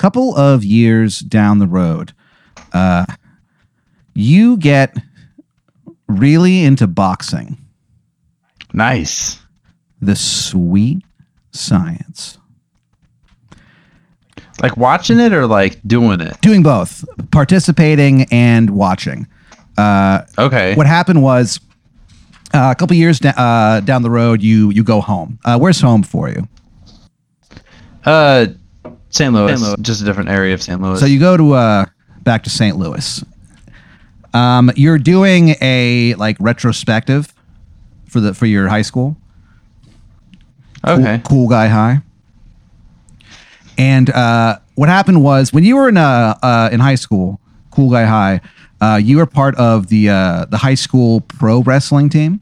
couple of years down the road, you get really into boxing. Nice. The sweet science. Like watching it or like doing it? Doing both. Participating and watching. Okay. What happened was a couple years down the road, you go home. Where's home for you? St. Louis. St. Louis. Just a different area of St. Louis. So you go to back to St. Louis. You're doing a like retrospective for your high school. Okay. Cool Guy High. And what happened was when you were in high school, Cool Guy High, you were part of the high school pro wrestling team.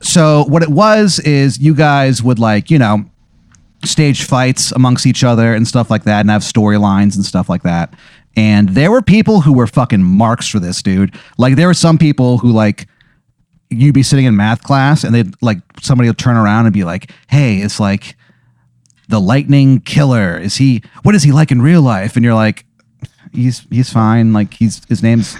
So what it was is you guys would like, you know, stage fights amongst each other and stuff like that and have storylines and stuff like that. And there were people who were fucking marks for this, dude. Like there were some people who like, you'd be sitting in math class and they'd like, somebody will turn around and be like, hey, it's like the lightning killer. What is he like in real life? And you're like, he's fine. Like his name's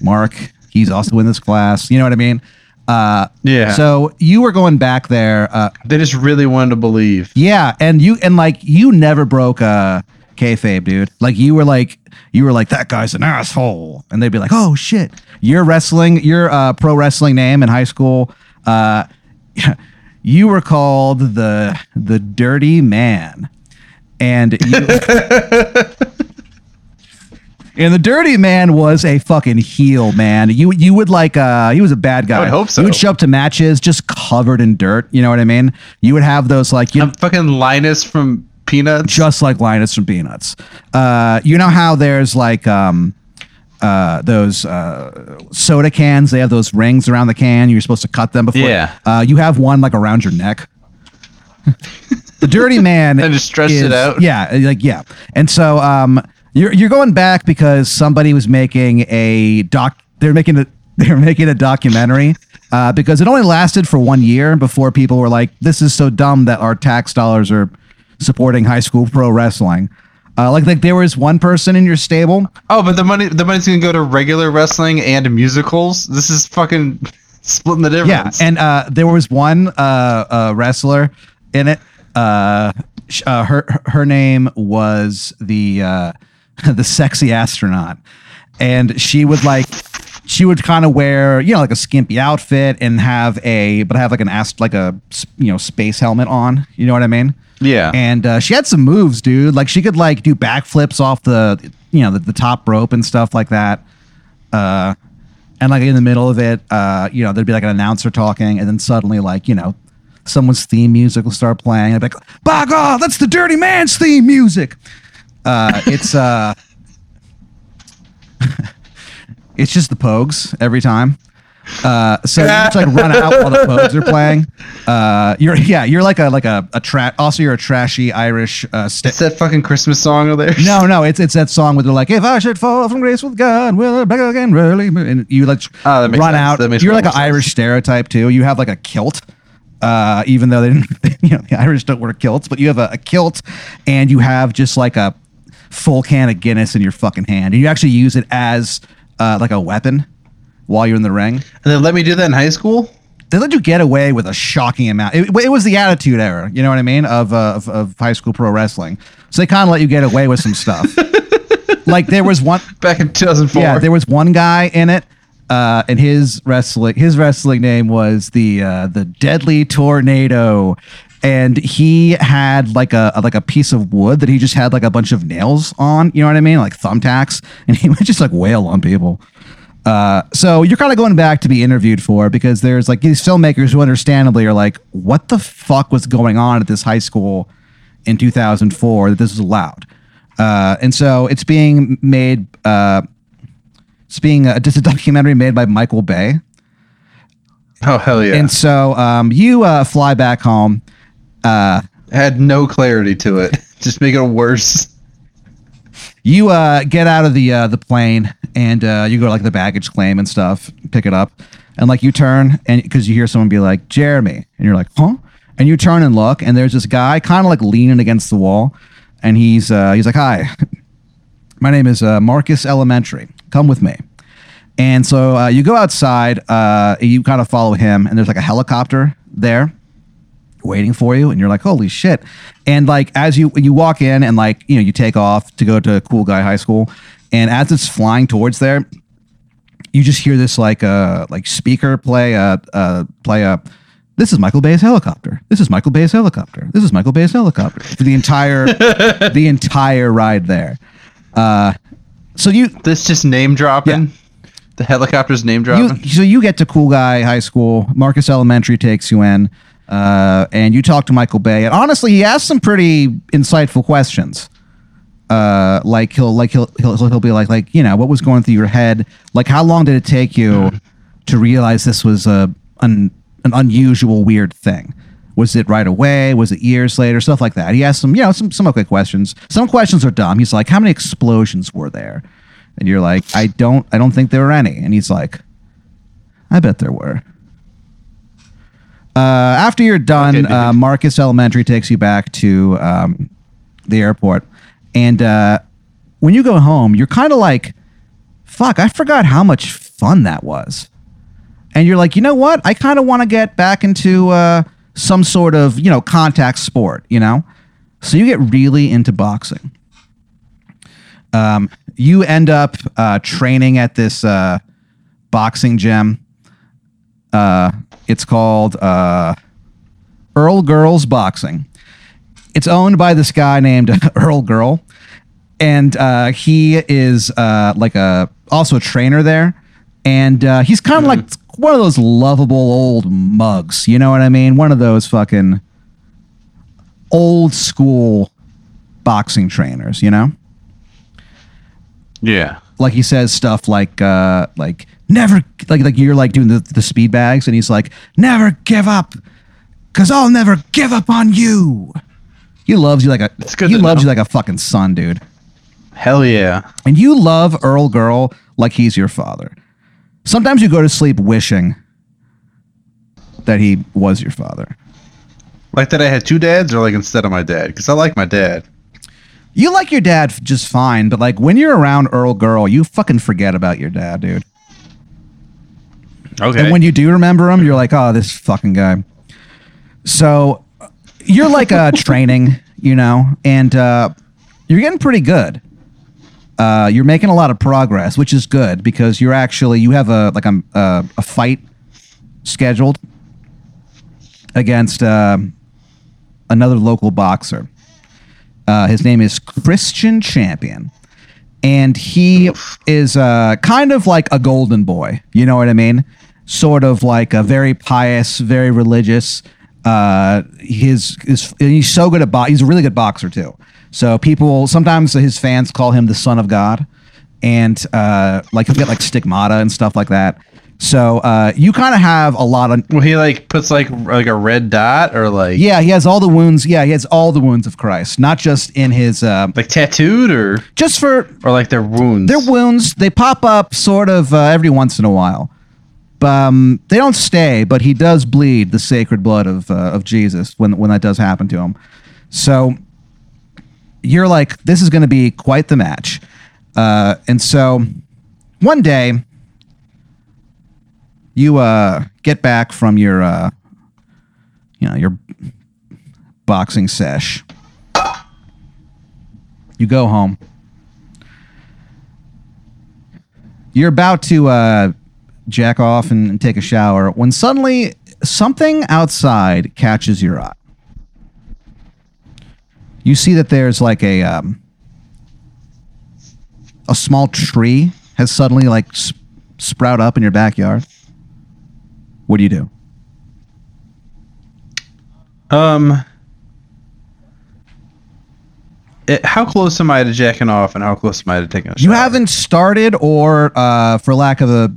Mark. He's also in this class. You know what I mean? Yeah. So you were going back there. They just really wanted to believe. Yeah. And you never broke kayfabe, dude. Like you were like, that guy's an asshole. And they'd be like, oh shit, your pro wrestling name in high school. You were called the dirty man. And the dirty man was a fucking heel, man. You would like, he was a bad guy. I would hope so. You would show up to matches just covered in dirt. You know what I mean? You would have those like... I'm fucking Linus from Peanuts. Just like Linus from Peanuts. You know how there's like those soda cans? They have those rings around the can. You're supposed to cut them before. Yeah. You have one like around your neck. The dirty man... and just stretch it out. Yeah. Like, yeah. And so... You're going back because somebody was making a documentary because it only lasted for 1 year before people were like, this is so dumb that our tax dollars are supporting high school pro wrestling. Like there was one person in your stable. Oh, but the money's gonna go to regular wrestling and musicals. This is fucking splitting the difference. Yeah, and there was one wrestler in it. Her name was the sexy astronaut, and she would kind of wear, you know, like a skimpy outfit and have a space helmet on, you know what I mean? Yeah. And she had some moves, dude. Like she could like do backflips off the top rope and stuff like that. And like in the middle of it, you know, there'd be like an announcer talking, and then suddenly like, you know, someone's theme music will start playing. I'd be like, by God, that's the dirty man's theme music. It's just the Pogues every time. So you just like run out while the Pogues are playing. You're like a trash. Also, you're a trashy Irish. It's that fucking Christmas song over there. No, it's that song where they're like, if I should fall from grace with God, will I back again really? And you like run out. You're like an Irish stereotype too. You have like a kilt. Even though the Irish don't wear kilts, but you have a kilt and you have just like a full can of Guinness in your fucking hand. And you actually use it as like a weapon while you're in the ring. And they let me do that in high school? They let you get away with a shocking amount. It was the attitude era, you know what I mean, of high school pro wrestling. So they kind of let you get away with some stuff. Like there was one... Back in 2004. Yeah, there was one guy in it. And his wrestling name was the Deadly Tornado, and he had like a piece of wood that he just had like a bunch of nails on, you know what I mean, like thumbtacks, and he would just like wail on people. So you're kind of going back to be interviewed for, because there's like these filmmakers who understandably are like, what the fuck was going on at this high school in 2004 that this was allowed? And so it's being made. Just a documentary made by Michael Bay. Oh, hell yeah. And so you fly back home. Had no clarity to it. Just make it worse. You get out of the plane, and you go to like the baggage claim and stuff, pick it up. And like you turn, and because you hear someone be like, Jeremy. And you're like, huh? And you turn and look, and there's this guy kind of like leaning against the wall. and he's like, "Hi, my name is Marcus Elementary. Come with me." And so you go outside, you kind of follow him, and there's like a helicopter there waiting for you, and you're like, holy shit. And like as you walk in and like, you know, you take off to go to Cool Guy High School, and as it's flying towards there, you just hear this like speaker play "This is Michael Bay's helicopter. This is Michael Bay's helicopter. This is Michael Bay's helicopter" for the entire the entire ride there. So you this just name dropping. Yeah. The helicopter's name dropping. So you get to Cool Guy High School. Marcus Elementary takes you in, and you talk to Michael Bay. And honestly, he asks some pretty insightful questions. He'll be like, you know, what was going through your head? Like, how long did it take you to realize this was an unusual, weird thing? Was it right away? Was it years later? Stuff like that. He asks some, you know, some okay questions. Some questions are dumb. He's like, how many explosions were there? And you're like, I don't think there were any. And he's like, I bet there were. After you're done, okay, Marcus Elementary takes you back to the airport. And when you go home, you're kind of like, fuck, I forgot how much fun that was. And you're like, you know what? I kind of want to get back into some sort of, you know, contact sport, you know? So you get really into boxing. You end up training at this boxing gym. It's called Earl Girls Boxing. It's owned by this guy named Earl Girl, and he is also a trainer there. And he's kind of like one of those lovable old mugs, you know what I mean? One of those fucking old school boxing trainers, you know? Yeah, like he says stuff like never like you're like doing the speed bags, and he's like, never give up, cause I'll never give up on you. He loves you like a fucking son, dude. Hell yeah. And you love Earl Girl like he's your father. Sometimes you go to sleep wishing that he was your father. Like that I had two dads, or like instead of my dad, cause I like my dad. You like your dad just fine, but like when you're around Earl Girl, you fucking forget about your dad, dude. Okay. And when you do remember him, you're like, oh, this fucking guy. So you're like training, you know, and you're getting pretty good. You're making a lot of progress, which is good because you're actually, you have a fight scheduled against another local boxer. His name is Christian Champion, and he is kind of like a golden boy. You know what I mean? Sort of like a very pious, very religious. He's so good at he's a really good boxer too. So people sometimes his fans call him the Son of God, and like he'll get like stigmata and stuff like that. So you kind of have a lot of. Well, he like puts like a red dot or like. Yeah, he has all the wounds. Yeah, he has all the wounds of Christ, not just in his. Like tattooed or. Just for. Or like their wounds. Their wounds, they pop up sort of every once in a while. They don't stay, but he does bleed the sacred blood of Jesus when that does happen to him. So you're like, this is going to be quite the match, and so one day. You get back from your your boxing sesh. You go home. You're about to jack off and take a shower when suddenly something outside catches your eye. You see that there's like a small tree has suddenly like sprout up in your backyard. What do you do? How close am I to jacking off, and how close am I to taking a shower? You haven't started, or for lack of a,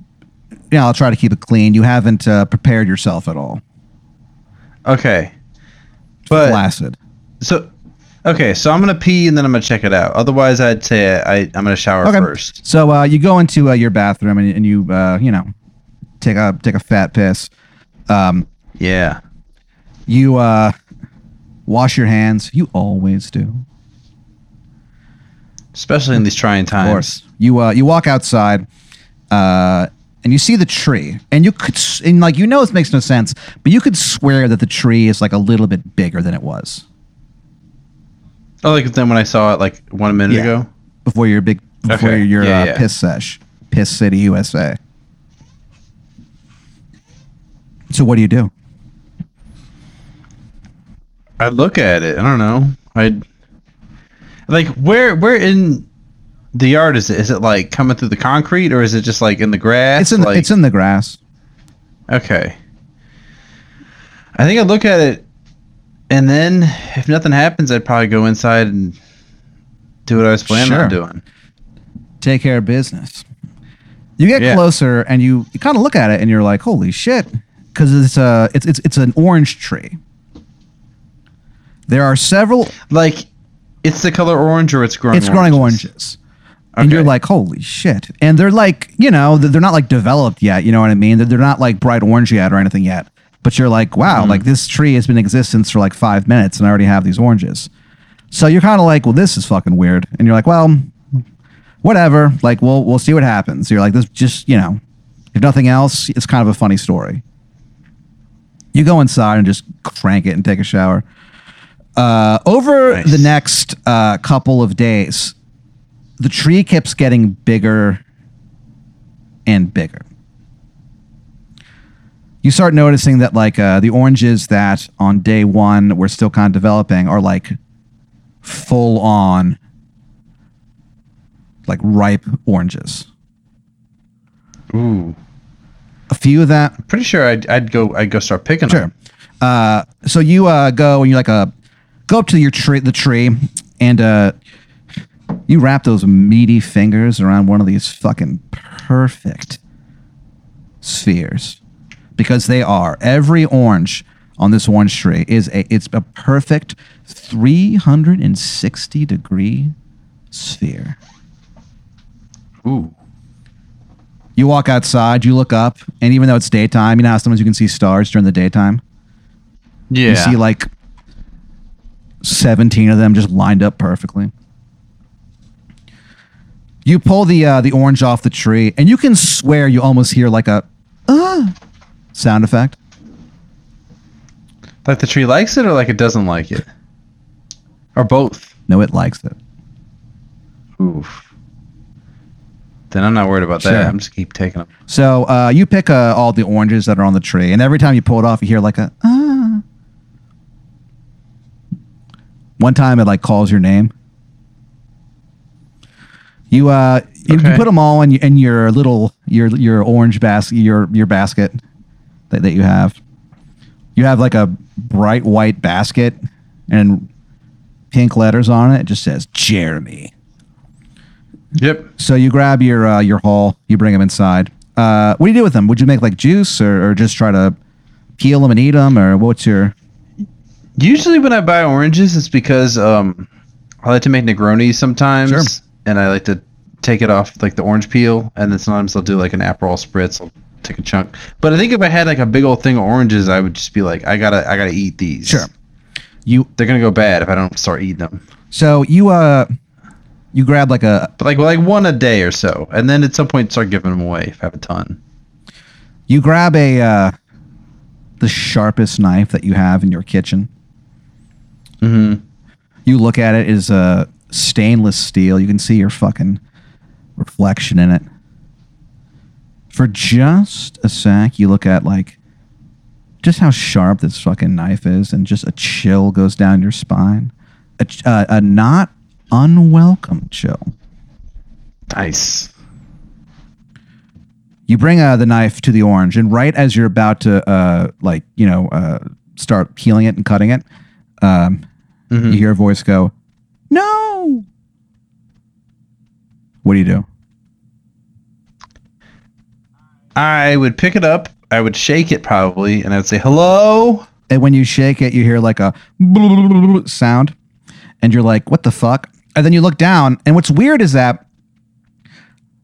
you know, I'll try to keep it clean. You haven't prepared yourself at all. Okay, but flaccid. So, okay, so I'm gonna pee and then I'm gonna check it out. Otherwise, I'd say I'm gonna shower first. So you go into your bathroom and you you know. Take a fat piss. Yeah. You wash your hands. You always do. Especially in these trying times. Of course. You walk outside, and you see the tree, and it makes no sense, but you could swear that the tree is like a little bit bigger than it was. Oh, like then when I saw it like 1 minute ago, before your piss sesh, Piss City, USA. So what do you do? I look at it. I don't know. Where in the yard is it? Is it like coming through the concrete, or is it just like in the grass? It's in the grass. Okay. I think I look at it, and then if nothing happens, I'd probably go inside and do what I was planning on doing. Take care of business. You get closer, and you kind of look at it, and you're like, "Holy shit!" Because it's an orange tree. There are several It's the color orange, or it's growing. It's growing oranges, and you're like, "Holy shit!" And they're like, they're not like developed yet. You know what I mean? They're not like bright orange yet or anything yet. But you're like, "Wow!" Mm-hmm. Like this tree has been in existence for like 5 minutes, and I already have these oranges. So you're kind of like, "Well, this is fucking weird," and you're like, "Well, whatever." Like, we'll see what happens. So you're like, "This just if nothing else, it's kind of a funny story." You go inside and just crank it and take a shower. Over the next couple of days, the tree keeps getting bigger and bigger. You start noticing that the oranges that on day one were still kind of developing are like full on like ripe oranges. Ooh. A few of that. I'm pretty sure I'd go start picking them. Sure. So you go and you're like go up to the tree, and you wrap those meaty fingers around one of these fucking perfect spheres, because they are. Every orange on this orange tree is a perfect 360-degree sphere. Ooh. You walk outside, you look up, and even though it's daytime, you know how sometimes you can see stars during the daytime? Yeah. You see 17 of them just lined up perfectly. You pull the orange off the tree, and you can swear you almost hear a sound effect. Like the tree likes it, or like it doesn't like it? Or both? No, it likes it. Oof. Then I'm not worried about that. I'm just keep taking them. So you pick all the oranges that are on the tree, and every time you pull it off, you hear . One time it calls your name. You put them all in your little your orange basket, your basket that you have. You have a bright white basket and pink letters on it. It just says Jeremy. Yep. So you grab your haul, you bring them inside. What do you do with them? Would you make juice or just try to peel them and eat them, or what's your? Usually when I buy oranges, it's because I like to make Negronis sometimes, and I like to take it off the orange peel, and then sometimes I'll do an Aperol spritz. I'll take a chunk. But I think if I had a big old thing of oranges, I would just be like, I gotta eat these. Sure. They're gonna go bad if I don't start eating them. So you grab one a day or so, and then at some point start giving them away if I have a ton. You grab the sharpest knife that you have in your kitchen. Mm-hmm. You look at it as stainless steel. You can see your fucking reflection in it. For just a sec, you look at just how sharp this fucking knife is, and just a chill goes down your spine. A not unwelcome chill. Nice. You bring the knife to the orange, and right as you're about to start peeling it and cutting it, you hear a voice go, "No!" What do you do? I would pick it up, I would shake it probably, and I would say, "Hello?" And when you shake it, you hear a sound, and you're like, "What the fuck?" And then you look down, and what's weird is that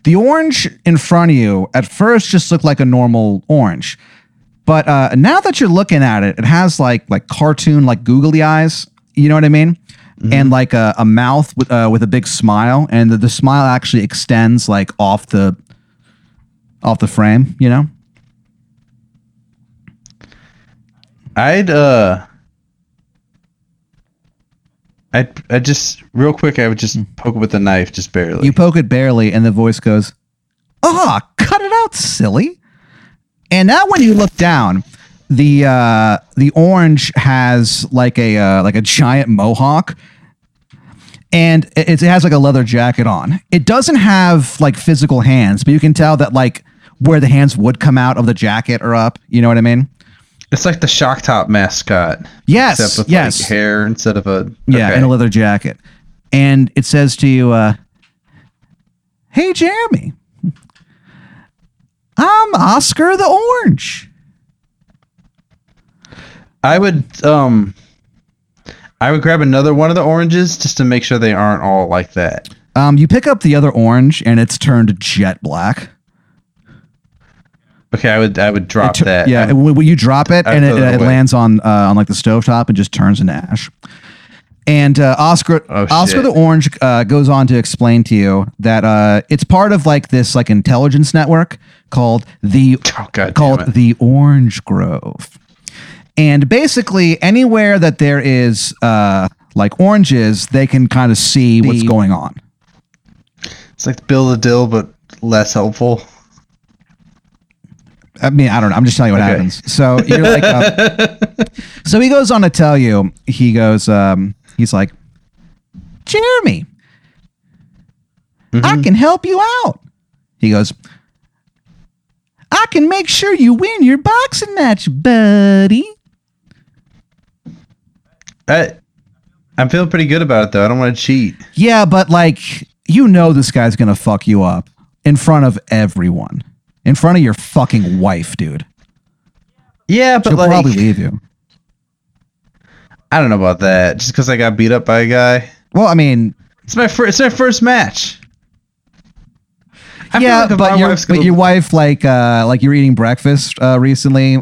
the orange in front of you at first just looked like a normal orange. But now that you're looking at it, it has cartoon googly eyes. You know what I mean? and like a mouth with a big smile, and the smile actually extends like off the frame, you know? I just real quick, I would just poke it with a knife, just barely. You poke it barely, and the voice goes, "Ah, cut it out, silly!" And now, when you look down, the orange has like a giant mohawk, and it has like a leather jacket on. It doesn't have like physical hands, but you can tell that like where the hands would come out of the jacket are up. You know what I mean? It's like the Shock Top mascot. Yes, except with like hair instead of a... Yeah, okay. And a leather jacket. And it says to you, "Hey, Jeremy. I'm Oscar the Orange." I would grab another one of the oranges just to make sure they aren't all like that. You pick up the other orange, and it's turned jet black. Okay, I would drop that. Yeah, when you drop it, and it lands on like the stovetop and just turns into ash. And Oscar the Orange goes on to explain to you that it's part of like this like intelligence network called the Orange Grove. And basically, anywhere that there is like oranges, they can kind of see what's going on. It's like the Bill the Dill, but less helpful. I mean, I don't know. I'm just telling you what happens. So you're like, so he goes on to tell you, he goes, he's like, "Jeremy, I can help you out." He goes, "I can make sure you win your boxing match, buddy." I'm feeling pretty good about it, though. I don't want to cheat. Yeah, but like, you know, this guy's going to fuck you up in front of everyone. In front of your fucking wife, dude. Yeah, but she'll like... she'll probably leave you. I don't know about that. Just because I got beat up by a guy. Well, I mean... it's my first match. Your wife, like you're eating breakfast recently,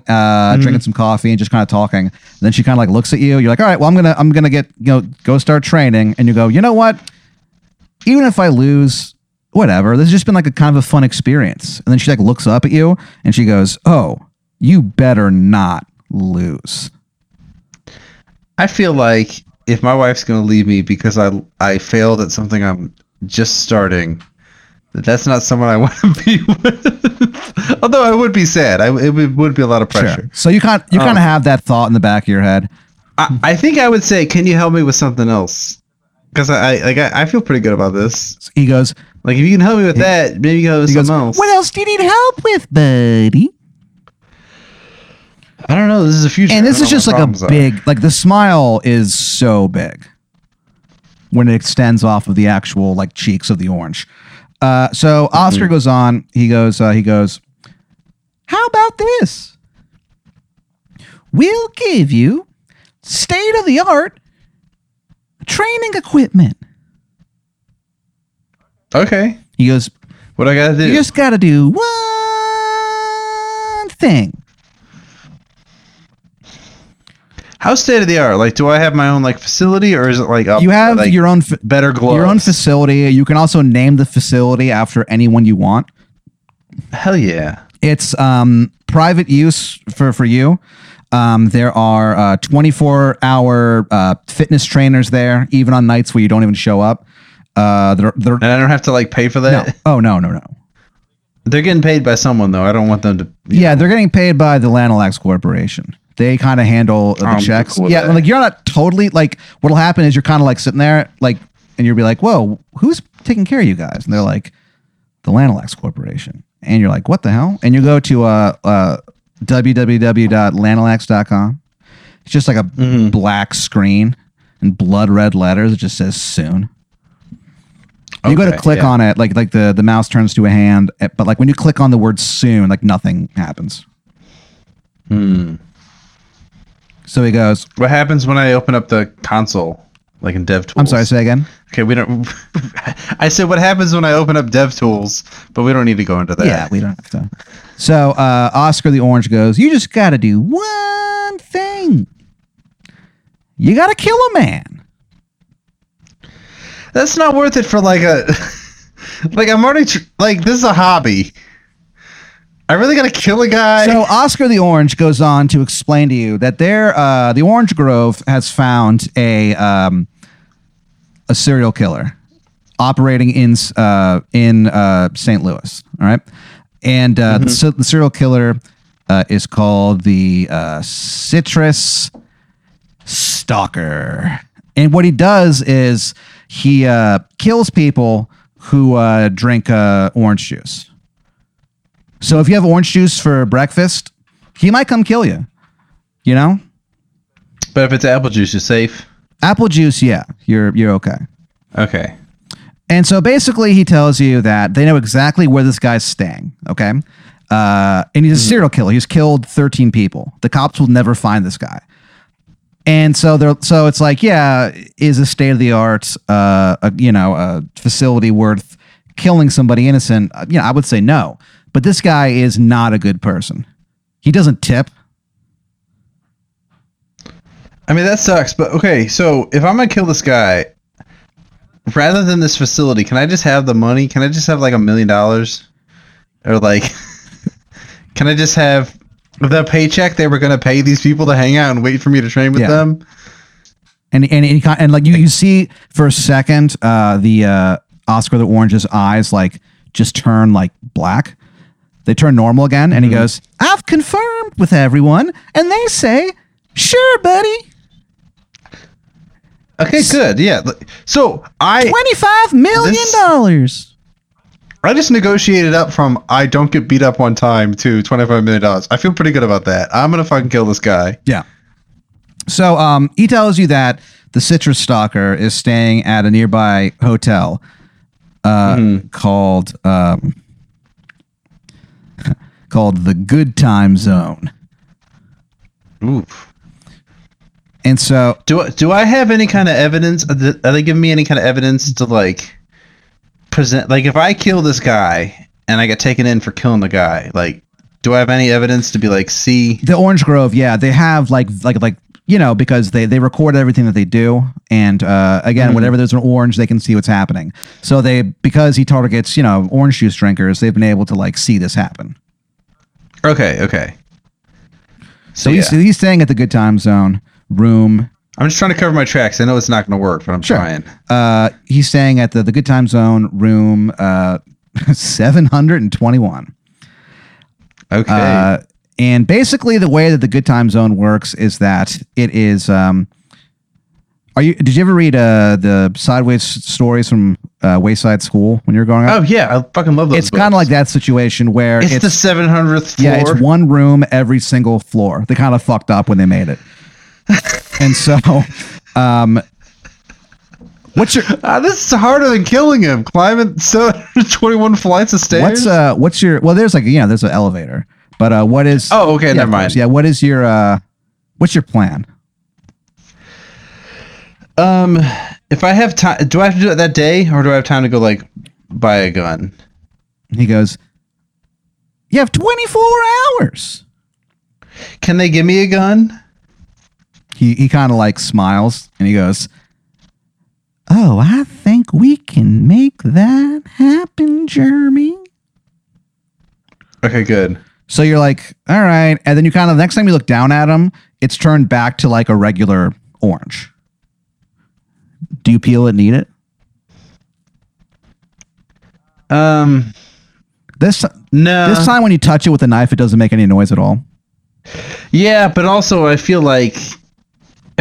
drinking some coffee and just kind of talking. And then she kind of like looks at you. You're like, "All right, well, I'm gonna get, you know, go start training." And you go, "You know what? Even if I lose... whatever, this has just been like a kind of a fun experience." And then she like looks up at you and she goes, "Oh, you better not lose." I feel like if my wife's going to leave me because I failed at something I'm just starting, that's not someone I want to be with. Although I would be sad. It would be a lot of pressure. Sure. So you kind of have that thought in the back of your head. I think I would say, "Can you help me with something else? Because I feel pretty good about this." So he goes... like, if you can help me with that, maybe go with something else. "What else do you need help with, buddy?" I don't know. This is the future. And this is just like a big, like the smile is so big when it extends off of the actual like cheeks of the orange. So Oscar goes on. He goes, "How about this? We'll give you state-of-the-art training equipment." Okay. He goes, "What I gotta do?" "You just gotta do one thing." How state of the art? Like, do I have my own like facility, or is it like you have like, your own better gloves? Your own facility. You can also name the facility after anyone you want. Hell yeah! It's private use for you. There are 24-hour fitness trainers there, even on nights where you don't even show up. And I don't have to like pay for that. No. Oh no. They're getting paid by someone though. I don't want them to. Yeah, they're getting paid by the Lanolax Corporation. They kind of handle the checks. Cool, yeah, like you're not totally like. What'll happen is you're kind of like sitting there like, and you'll be like, "Whoa, who's taking care of you guys?" And they're like, "The Lanolax Corporation." And you're like, "What the hell?" And you go to www.lanolax.com. It's just like a black screen and blood red letters. It just says soon. You go to click on it, like the mouse turns to a hand, but like when you click on the word soon, like nothing happens. So he goes, "What happens when I open up the console, like in DevTools?" I'm sorry, say again. Okay, we don't. I said, "What happens when I open up DevTools?" But we don't need to go into that. Yeah, we don't have to. So Oscar the Orange goes, "You just got to do one thing. You got to kill a man." That's not worth it for like a... Like, I'm already... this is a hobby. I really gotta kill a guy. So Oscar the Orange goes on to explain to you that the Orange Grove has found a serial killer operating in St. Louis. All right, and the serial killer is called the Citrus Stalker, and what he does is he kills people who drink orange juice. So if you have orange juice for breakfast, he might come kill you, you know? But if it's apple juice, you're safe? Apple juice, yeah. You're okay. Okay. And so basically he tells you that they know exactly where this guy's staying, okay? And he's a serial killer. He's killed 13 people. The cops will never find this guy. And so it's like, yeah, is a state-of-the-art facility worth killing somebody innocent? You know, I would say no. But this guy is not a good person. He doesn't tip. I mean, that sucks. But okay, so if I'm going to kill this guy, rather than this facility, can I just have the money? Can I just have like $1 million? Or like, can I just have the paycheck they were going to pay these people to hang out and wait for me to train with them? And like you see for a second, the Oscar the Orange's eyes like just turn like black. They turn normal again, and he goes, "I've confirmed with everyone, and they say, sure, buddy." Okay, good, yeah. So I... $25 million! I just negotiated up from I don't get beat up one time to $25 million. I feel pretty good about that. I'm going to fucking kill this guy. Yeah. So he tells you that the Citrus Stalker is staying at a nearby hotel called... called the Good Time Zone. Oof. And so... Do I have any kind of evidence? Are they giving me any kind of evidence to, like, present? Like, if I kill this guy and I get taken in for killing the guy, like, do I have any evidence to be like, see? The Orange Grove, yeah. They have, like you know, because they record everything that they do. And, again, whenever there's an orange, they can see what's happening. So because he targets, you know, orange juice drinkers, they've been able to, like, see this happen. Okay. So he's staying at the Good Time Zone room. I'm just trying to cover my tracks. I know it's not going to work, but I'm trying. He's staying at the Good Time Zone room 721. Okay. And basically the way that the Good Time Zone works is that it is... Did you ever read the Sideways stories from Wayside School when you were growing up? Oh, yeah. I fucking love those books. It's kind of like that situation where... It's the 700th floor. Yeah, it's one room every single floor. They kind of fucked up when they made it. And so... what's your... this is harder than killing him. Climbing 721 flights of stairs? What's your... Well, there's like... Yeah, there's an elevator. But what is... Oh, okay. Yeah, never mind. Yeah, what is your... what's your plan? If I have time, do I have to do it that day, or do I have time to go like buy a gun? He goes, "You have 24 hours. Can they give me a gun?" He kind of like smiles and he goes, "Oh, I think we can make that happen, Jeremy." Okay, good. So you're like, all right. And then you kind of, next time you look down at him, it's turned back to like a regular orange. Do you peel it and eat it? This time when you touch it with a knife, it doesn't make any noise at all. Yeah, but also I feel like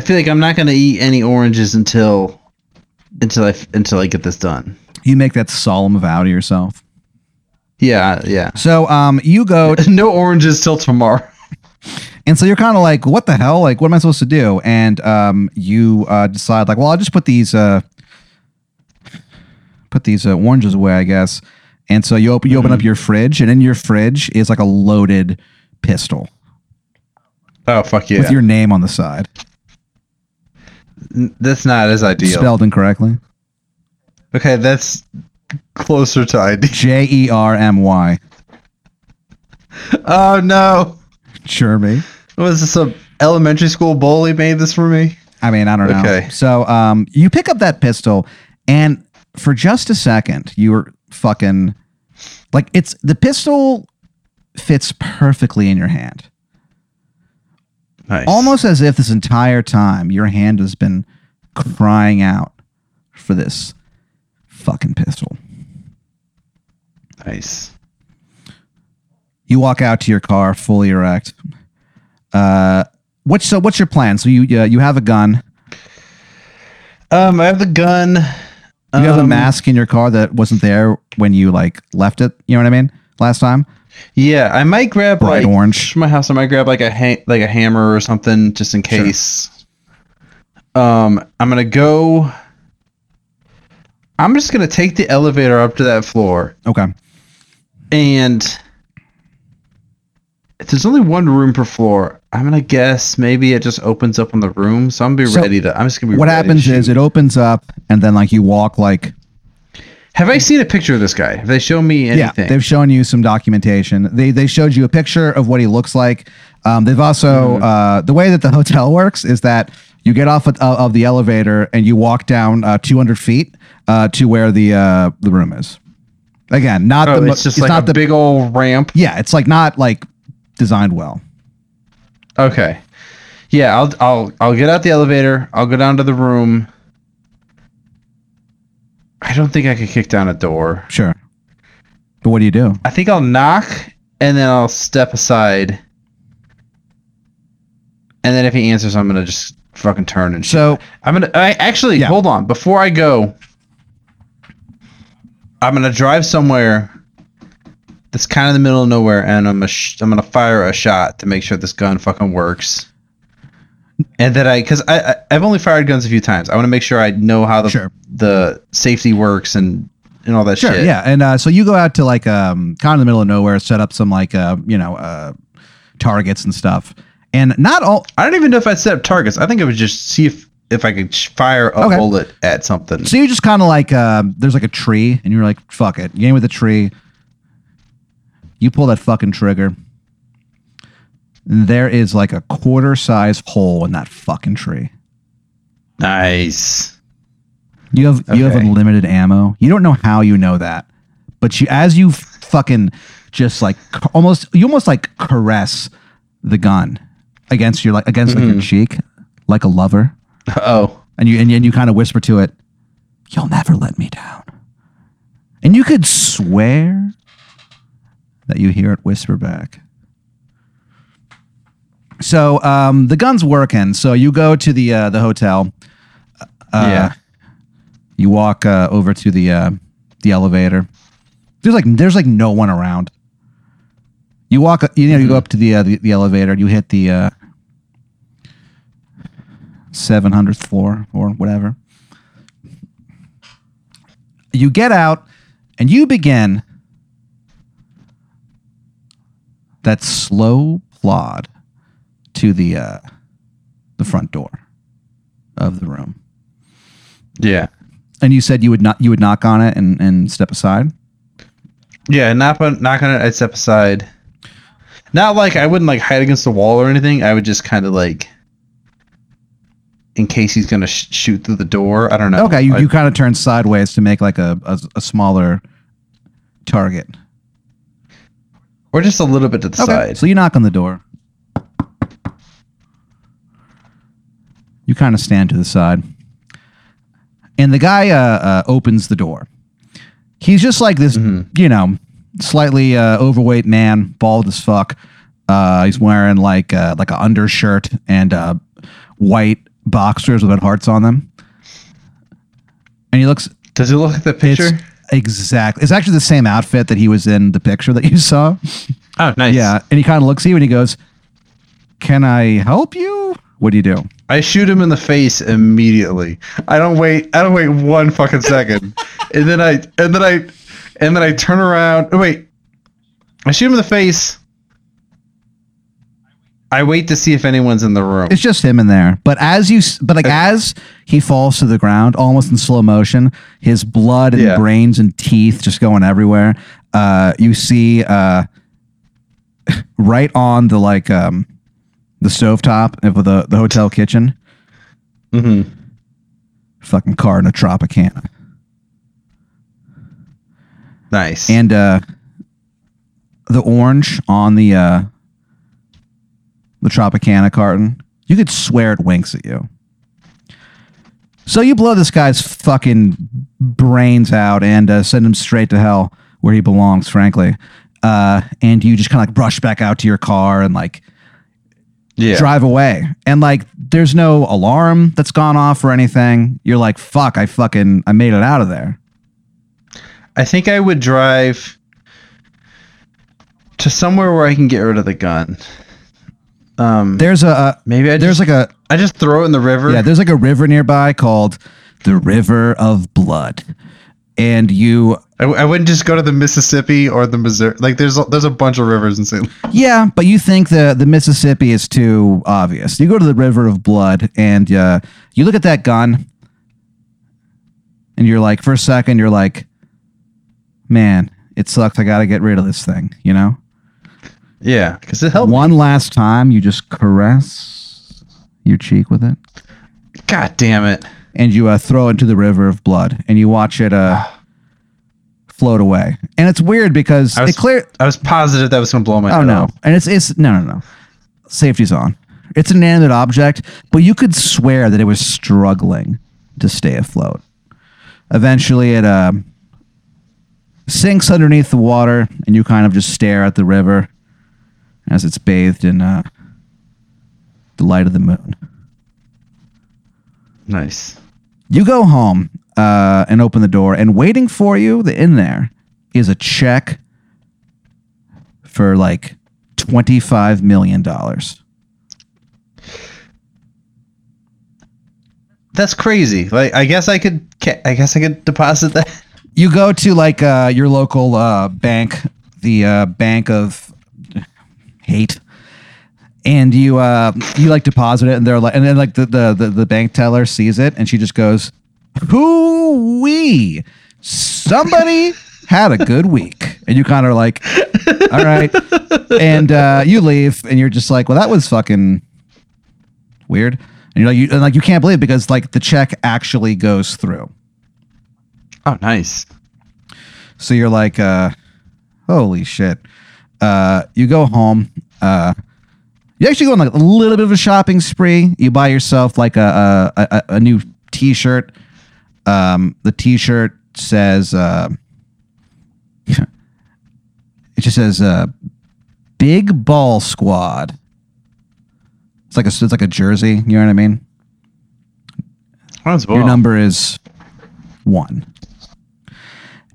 I'm not going to eat any oranges until I get this done. You make that solemn vow to yourself. Yeah. So you go no oranges till tomorrow. And so you're kind of like, what the hell? Like, what am I supposed to do? And you decide, like, well, I'll just put these oranges away, I guess. And so you open up your fridge, and in your fridge is like a loaded pistol. Oh, fuck yeah. With your name on the side. That's not as ideal. Spelled incorrectly. Okay, that's closer to ideal. Jermy. Oh, no. Jeremy. Was this a elementary school bully made this for me? I mean, I don't know. Okay. So you pick up that pistol And for just a second, you were fucking like, it's the pistol fits perfectly in your hand. Nice. Almost as if this entire time your hand has been crying out for this fucking pistol. Nice. You walk out to your car, fully erect. What's your plan? So you have a gun. I have the gun. You have a mask in your car that wasn't there when you like left it. You know what I mean? Last time. Yeah, I might grab bright like, orange. From my house, I might grab like a hammer or something just in case. Sure. I'm gonna go. I'm just gonna take the elevator up to that floor. Okay. And if there's only one room per floor, I'm gonna guess maybe it just opens up on the room. So I'm gonna be ready to. I'm just gonna be. What ready happens to is it opens up and then like you walk like. Have I seen a picture of this guy? Have they shown me anything? Yeah, they've shown you some documentation. They showed you a picture of what he looks like. They've also, the way that the hotel works is that you get off of the elevator and you walk down 200 feet to where the room is. Again, not it's not the big old ramp. Yeah, it's like not like designed well. Okay. Yeah, I'll get out the elevator. I'll go down to the room. I don't think I could kick down a door. Sure. But what do you do? I think I'll knock, and then I'll step aside. And then if he answers, I'm going to just fucking turn and shit. So I'm going to... Actually, yeah. Hold on. Before I go, I'm going to drive somewhere that's kind of in the middle of nowhere, and I'm going to fire a shot to make sure this gun fucking works. And that I've only fired guns a few times. I want to make sure I know how the safety works and all that shit. Sure, yeah. And so you go out to like kind of the middle of nowhere, set up some like targets and stuff. And not all. I don't even know if I set up targets. I think I would just see if I could fire a bullet at something. So you just kind of like there's like a tree, and you're like fuck it, you aim with the tree. You pull that fucking trigger. There is like a quarter-sized hole in that fucking tree. Nice. You have unlimited ammo. You don't know how you know that, but as you fucking just like almost like caress the gun against your your cheek like a lover. Oh. And you kind of whisper to it, "You'll never let me down." And you could swear that you hear it whisper back. So the gun's working. So you go to the hotel. You walk over to the elevator. There's like no one around. You walk. You go up to the elevator. You hit the 700th floor or whatever. You get out and you begin that slow plod to the front door of the room. Yeah. And you said you would knock on it and step aside? Yeah, knock on it, I'd step aside. Not like I wouldn't like hide against the wall or anything. I would just kind of like in case he's going to shoot through the door. I don't know. Okay, you kind of turn sideways to make like a smaller target. Or just a little bit to the side. So you knock on the door. You kind of stand to the side. And the guy opens the door. He's just like this, slightly overweight man, bald as fuck. He's wearing like an undershirt and white boxers with hearts on them. And he looks... Does it look like the picture? Exactly. It's actually the same outfit that he was in the picture that you saw. Oh, nice. Yeah, and he kind of looks at you and he goes, "Can I help you?" What do you do? I shoot him in the face immediately. I don't wait one fucking second. and then I turn around. Oh, wait. I shoot him in the face. I wait to see if anyone's in the room. It's just him in there. But as he falls to the ground, almost in slow motion, his blood and brains and teeth just going everywhere. You see right on the like the stovetop of the hotel kitchen. Mm-hmm. Fucking Carnotropicana. Nice. And the orange on the Tropicana carton, you could swear it winks at you. So you blow this guy's fucking brains out and send him straight to hell where he belongs, frankly. And you just kind of like rush back out to your car and like drive away. And like, there's no alarm that's gone off or anything. You're like, fuck, I made it out of there. I think I would drive to somewhere where I can get rid of the gun. I just throw it in the river. Yeah, there's like a river nearby called the River of Blood, and I wouldn't just go to the Mississippi or the Missouri. Like there's a bunch of rivers in St. Louis. Yeah, but you think the Mississippi is too obvious. You go to the River of Blood, and you look at that gun, and you're like, for a second, you're like, man, it sucks. I gotta get rid of this thing, you know? Yeah, because it helped. One last time, you just caress your cheek with it. God damn it. And you throw it into the River of Blood, and you watch it float away. And it's weird because I was positive that was going to blow my head off. And it's no. Safety's on. It's an inanimate object, but you could swear that it was struggling to stay afloat. Eventually, it sinks underneath the water, and you kind of just stare at the river as it's bathed in the light of the moon. Nice. You go home and open the door, and waiting for you in there is a check for like $25 million. That's crazy. Like, I guess I could deposit that. You go to like your local bank, the Bank of Hate, and you like deposit it, and they're like, and then like the bank teller sees it, and she just goes, "Hoo-wee, somebody had a good week," and you kind of like, all right, and you leave, and you're just like, well, that was fucking weird, and you're like, you can't believe it because like the check actually goes through. Oh, nice. So you're like, holy shit. You go home. You actually go on like a little bit of a shopping spree. You buy yourself like a new T-shirt. The T-shirt says, it just says "Big Ball Squad." It's like a jersey. You know what I mean? Your number is 1.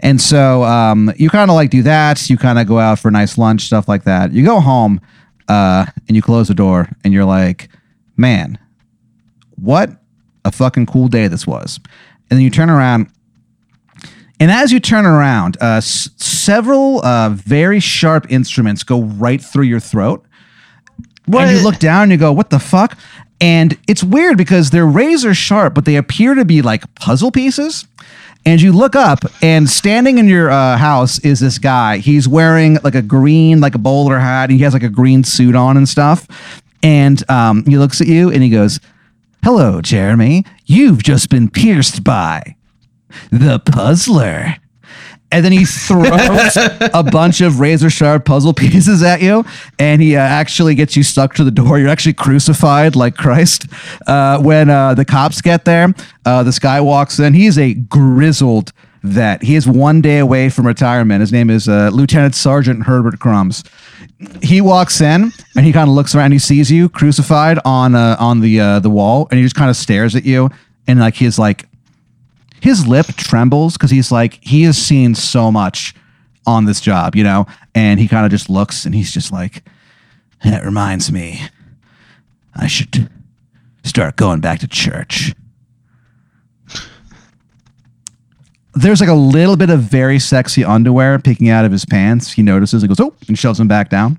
And so you kind of like do that. You kind of go out for a nice lunch, stuff like that. You go home and you close the door and you're like, man, what a fucking cool day this was. And then you turn around. And as you turn around, several very sharp instruments go right through your throat. What? And you look down and you go, what the fuck? And it's weird because they're razor sharp, but they appear to be like puzzle pieces. And you look up, and standing in your house is this guy. He's wearing like a green, like a bowler hat, and he has like a green suit on and stuff. And he looks at you, and he goes, "Hello, Jeremy. You've just been pierced by the Puzzler." And then he throws a bunch of razor sharp puzzle pieces at you, and he actually gets you stuck to the door. You're actually crucified like Christ. When the cops get there, this guy walks in. He is a grizzled vet. He is 1 day away from retirement. His name is Lieutenant Sergeant Herbert Crumbs. He walks in, and he kind of looks around. He sees you crucified on the wall, and he just kind of stares at you, and like he's like. His lip trembles because he's like, he has seen so much on this job, you know? And he kind of just looks and he's just like, that reminds me, I should start going back to church. There's like a little bit of very sexy underwear peeking out of his pants. He notices and goes, oh, and shoves him back down.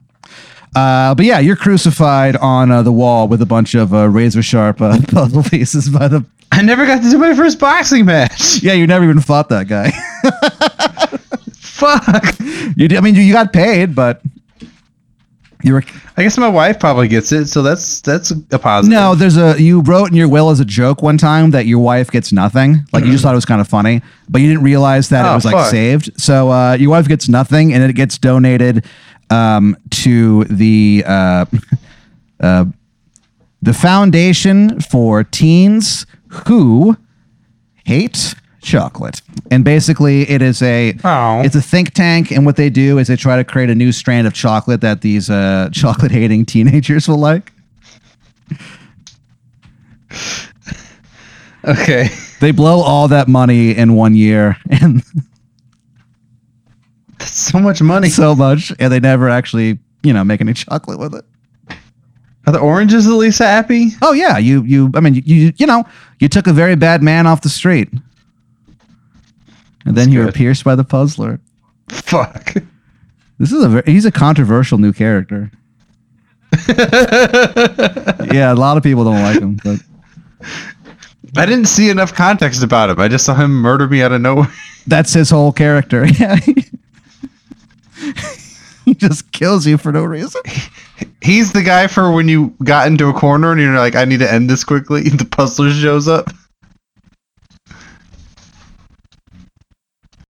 But yeah, you're crucified on the wall with a bunch of razor sharp puzzle pieces by the. I never got to do my first boxing match. Yeah, you never even fought that guy. Fuck. You got paid, but I guess my wife probably gets it, so that's a positive. No, you wrote in your will as a joke one time that your wife gets nothing. Like you just thought it was kind of funny, but you didn't realize that it was like saved. So your wife gets nothing, and it gets donated to the Foundation for Teens Who Hates Chocolate. And basically it is it's a think tank, and what they do is they try to create a new strand of chocolate that these chocolate hating teenagers will like. Okay. They blow all that money in 1 year, and that's so much money. So much, and they never actually, make any chocolate with it. Are the oranges at least happy? Oh yeah, you took a very bad man off the street. And then you were pierced by the Puzzler. Fuck. This is he's a controversial new character. Yeah, a lot of people don't like him. But I didn't see enough context about him. I just saw him murder me out of nowhere. That's his whole character. Yeah. He just kills you for no reason. He's the guy for when you got into a corner and you're like, I need to end this quickly. The Puzzler shows up.